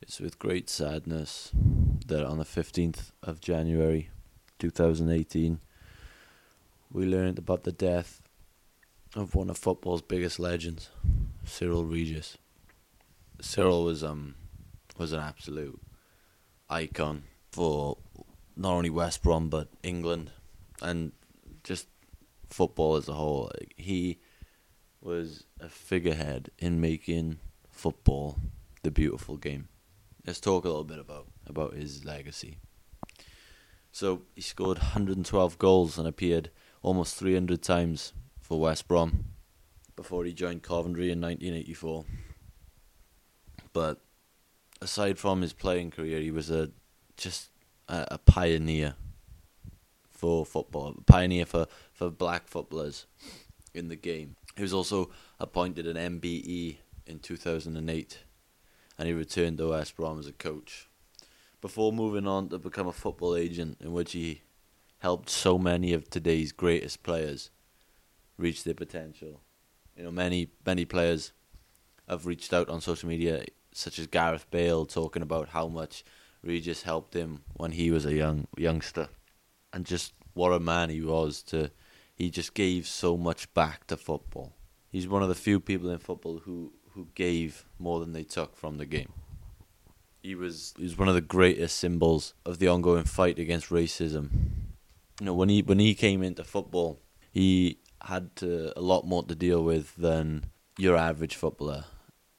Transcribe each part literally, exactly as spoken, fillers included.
It's with great sadness that on the fifteenth of January two thousand eighteen we learned about the death of one of football's biggest legends, Cyril Regis. Cyril was um was an absolute icon for not only West Brom but England and just football as a whole. He was a figurehead in making football the beautiful game. Let's talk a little bit about, about his legacy. So he scored one hundred twelve goals and appeared almost three hundred times for West Brom before he joined Coventry in nineteen eighty-four. But aside from his playing career, he was a just a, a pioneer for football, a pioneer for, for black footballers in the game. He was also appointed an M B E in two thousand eight. And he returned to West Brom as a coach, before moving on to become a football agent, in which he helped so many of today's greatest players reach their potential. You know, many many players have reached out on social media, such as Gareth Bale, talking about how much Regis helped him when he was a young youngster, and just what a man he was. To he just gave so much back to football. He's one of the few people in football who. who gave more than they took from the game. He was he was one of the greatest symbols of the ongoing fight against racism. You know, when he when he came into football, he had to, a lot more to deal with than your average footballer.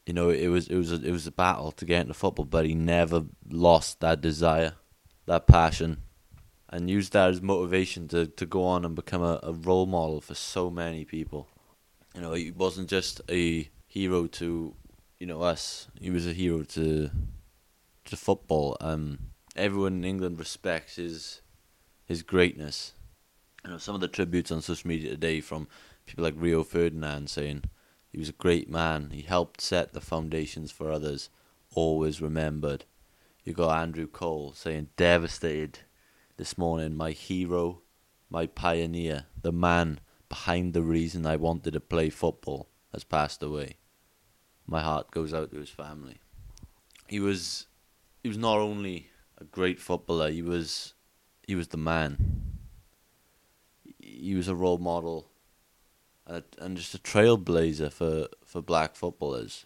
You know, it was it was a, it was a battle to get into football, but he never lost that desire, that passion, and used that as motivation to, to go on and become a, a role model for so many people. You know, he wasn't just a hero to, you know, us. He was a hero to to football. Um, everyone in England respects his his greatness. You know, some of the tributes on social media today from people like Rio Ferdinand saying he was a great man. He helped set the foundations for others. Always remembered. You got Andrew Cole saying, devastated this morning. My hero, my pioneer, the man behind the reason I wanted to play football has passed away. My heart goes out to his family. He was, he was not only a great footballer. He was, he was the man. He was a role model, and, and just a trailblazer for, for black footballers.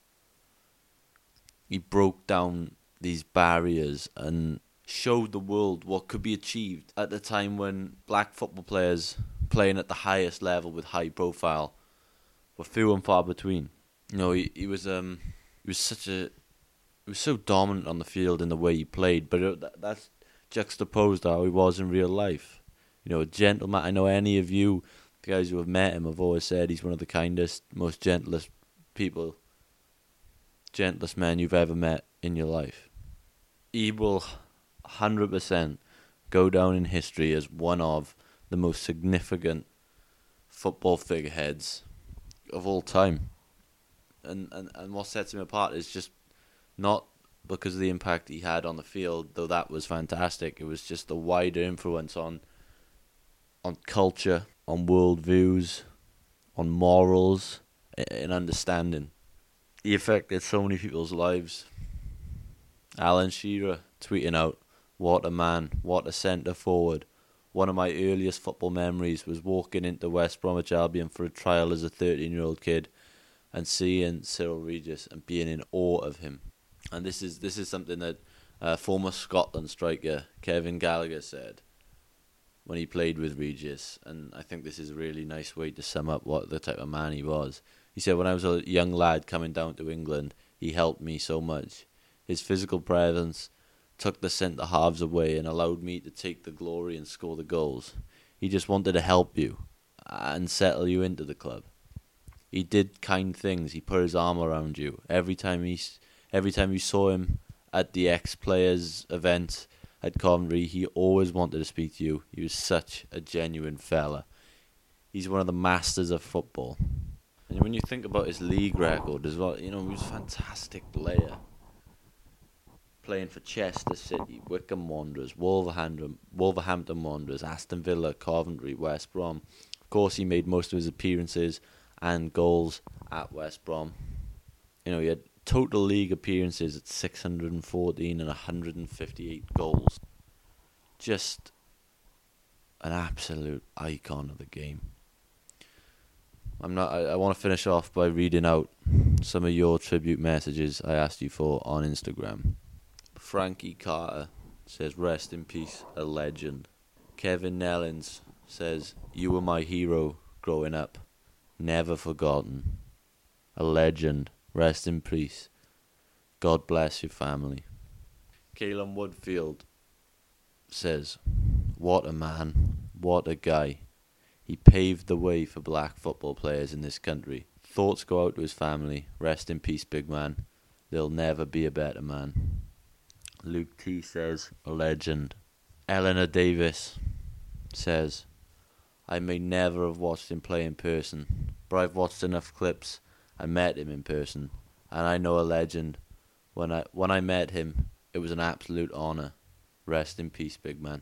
He broke down these barriers and showed the world what could be achieved at the time when black football players playing at the highest level with high profile were few and far between. You know, he, he was um he was such a he was so dominant on the field in the way he played, but it, that, that's juxtaposed how he was in real life. You know, a gentleman. I know any of you, the guys who have met him, have always said he's one of the kindest, most gentlest people, gentlest men you've ever met in your life. He will one hundred percent go down in history as one of the most significant football figureheads of all time, and, and and what sets him apart is just not because of the impact he had on the field, though that was fantastic. It was just the wider influence on on culture, on worldviews, on morals, and understanding. He affected so many people's lives. Alan Shearer tweeting out, "What a man! What a centre forward! One of my earliest football memories was walking into West Bromwich Albion for a trial as a thirteen-year-old kid and seeing Cyril Regis and being in awe of him." And this is this is something that uh, former Scotland striker Kevin Gallagher said when he played with Regis. And I think this is a really nice way to sum up what the type of man he was. He said, "When I was a young lad coming down to England, he helped me so much. His physical presence took the centre-halves away and allowed me to take the glory and score the goals. He just wanted to help you and settle you into the club. He did kind things. He put his arm around you. Every time he, every time you saw him at the ex-players event at Coventry, he always wanted to speak to you. He was such a genuine fella. He's one of the masters of football." And when you think about his league record as well, you know, he was a fantastic player, playing for Chester City, Wigan Wanderers, Wolverhampton, Wolverhampton Wanderers, Aston Villa, Coventry, West Brom. Of course, he made most of his appearances and goals at West Brom. You know, he had total league appearances at six hundred fourteen and one hundred fifty-eight goals. Just an absolute icon of the game. I'm not. I, I want to finish off by reading out some of your tribute messages I asked you for on Instagram. Frankie Carter says, "Rest in peace, a legend." Kevin Nellins says, "You were my hero growing up. Never forgotten. A legend. Rest in peace. God bless your family." Calum Woodfield says, "What a man. What a guy. He paved the way for black football players in this country. Thoughts go out to his family. Rest in peace, big man. There'll never be a better man." Luke T says, "A legend." Eleanor Davis says, "I may never have watched him play in person, but I've watched enough clips. I met him in person, and I know a legend. When I when I met him, it was an absolute honour. Rest in peace, big man."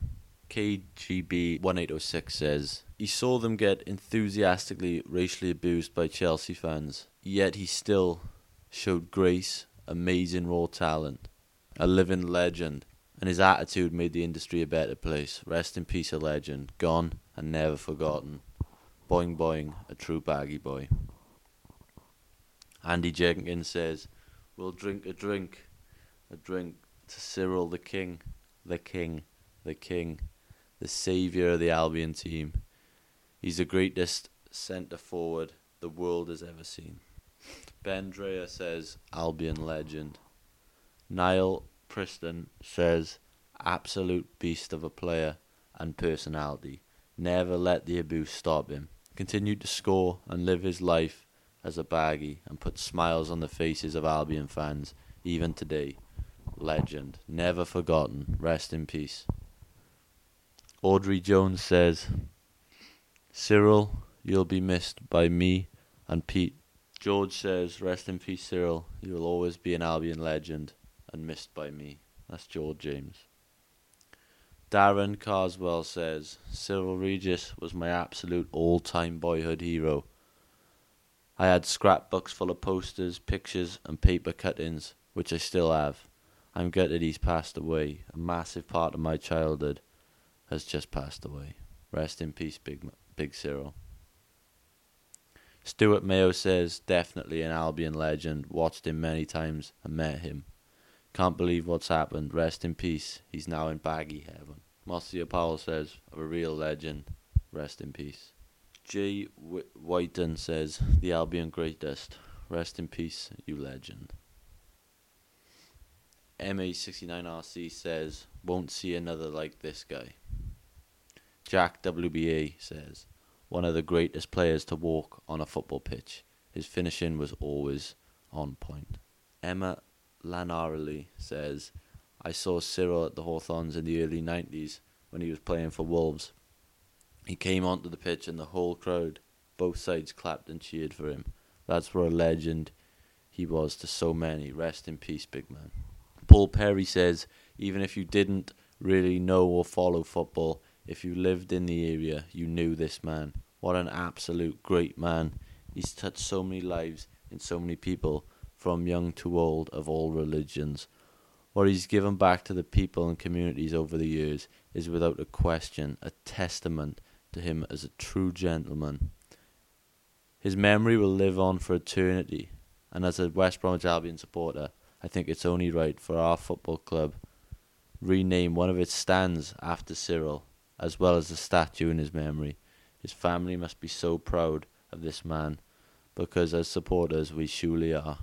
K G B eighteen oh six says, "He saw them get enthusiastically racially abused by Chelsea fans, yet he still showed grace, amazing raw talent, a living legend, and his attitude made the industry a better place. Rest in peace, a legend, gone and never forgotten. Boing Boing, a true baggy boy." Andy Jenkins says, "We'll drink a drink, a drink to Cyril the King, the King, the King, the saviour of the Albion team. He's the greatest centre-forward the world has ever seen." Ben Drea says, "Albion legend." Niall Preston says, "Absolute beast of a player and personality. Never let the abuse stop him. Continued to score and live his life as a baggy and put smiles on the faces of Albion fans even today. Legend, never forgotten. Rest in peace." Audrey Jones says, "Cyril, you'll be missed by me and Pete." George says, "Rest in peace, Cyril. You'll always be an Albion legend and missed by me." That's George James. Darren Carswell says, "Cyril Regis was my absolute all-time boyhood hero. I had scrapbooks full of posters, pictures and paper cuttings, which I still have. I'm gutted he's passed away. A massive part of my childhood has just passed away. Rest in peace, Big Big Cyril." Stuart Mayo says, "Definitely an Albion legend. Watched him many times and met him. Can't believe what's happened. Rest in peace. He's now in baggy heaven." Marcia Powell says, "A real legend. Rest in peace." Jay Whiten says, "The Albion greatest. Rest in peace, you legend." M A sixty-nine R C says, "Won't see another like this guy." Jack W B A says, "One of the greatest players to walk on a football pitch. His finishing was always on point." Emma Lanarelli says, "I saw Cyril at the Hawthorns in the early nineties when he was playing for Wolves. He came onto the pitch and the whole crowd, both sides, clapped and cheered for him. That's what a legend he was to so many. Rest in peace, big man." Paul Perry says, "Even if you didn't really know or follow football, if you lived in the area, you knew this man. What an absolute great man. He's touched so many lives and so many people, from young to old, of all religions. What he's given back to the people and communities over the years is without a question a testament to him as a true gentleman. His memory will live on for eternity, and as a West Bromwich Albion supporter, I think it's only right for our football club rename one of its stands after Cyril, as well as the statue in his memory. His family must be so proud of this man, because as supporters we surely are,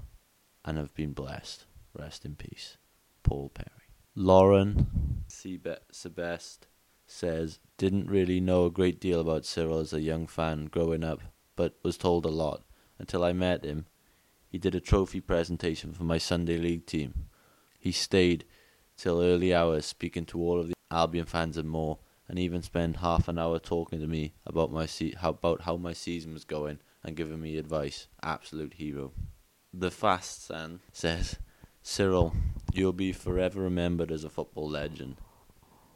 and have been blessed. Rest in peace, Paul Perry." Lauren Sebest says, "Didn't really know a great deal about Cyril as a young fan growing up, but was told a lot until I met him. He did a trophy presentation for my Sunday league team. He stayed till early hours speaking to all of the Albion fans and more, and even spent half an hour talking to me about my se- how, about how my season was going and giving me advice. Absolute hero." The Fast San says, "Cyril, you'll be forever remembered as a football legend.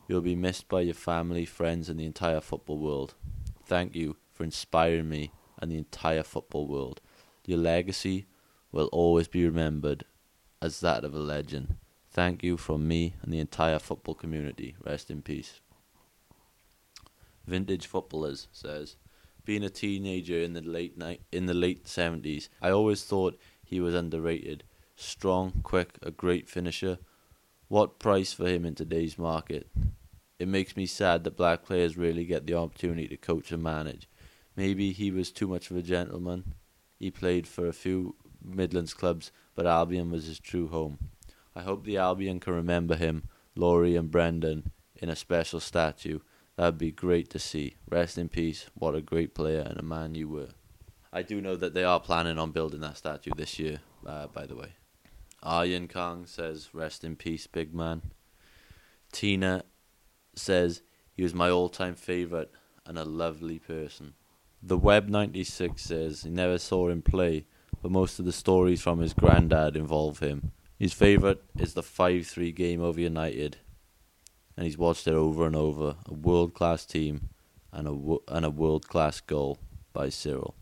You'll be missed by your family, friends and the entire football world. Thank you for inspiring me and the entire football world. Your legacy will always be remembered as that of a legend. Thank you from me and the entire football community. Rest in peace. Vintage Footballers says, being a teenager in the late night in the late seventies, I always thought he was underrated. Strong, quick, a great finisher. What price for him in today's market? It makes me sad that black players rarely get the opportunity to coach and manage. Maybe he was too much of a gentleman. He played for a few Midlands clubs, but Albion was his true home. I hope the Albion can remember him, Laurie and Brendan, in a special statue. That'd be great to see. Rest in peace. What a great player and a man you were. I do know that they are planning on building that statue this year, uh, by the way. Aryan Kang says, rest in peace, big man. Tina says, he was my all-time favourite and a lovely person. The Web ninety-six says, he never saw him play, but most of the stories from his granddad involve him. His favourite is the five three game over United, and he's watched it over and over. A world-class team and a wo- and a world-class goal by Cyril.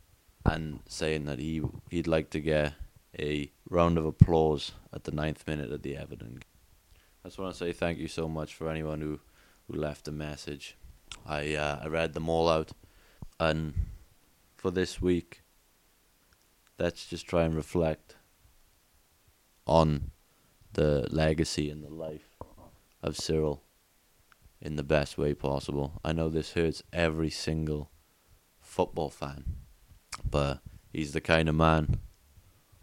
And saying that he he'd like to get a round of applause at the ninth minute of the Everton game. I just want to say thank you so much for anyone who, who left a message. I uh, I read them all out, and for this week, let's just try and reflect on the legacy and the life of Cyril in the best way possible. I know this hurts every single football fan, but he's the kind of man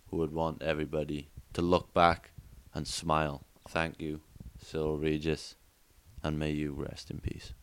who would want everybody to look back and smile. Thank you, Cyril Regis, and may you rest in peace.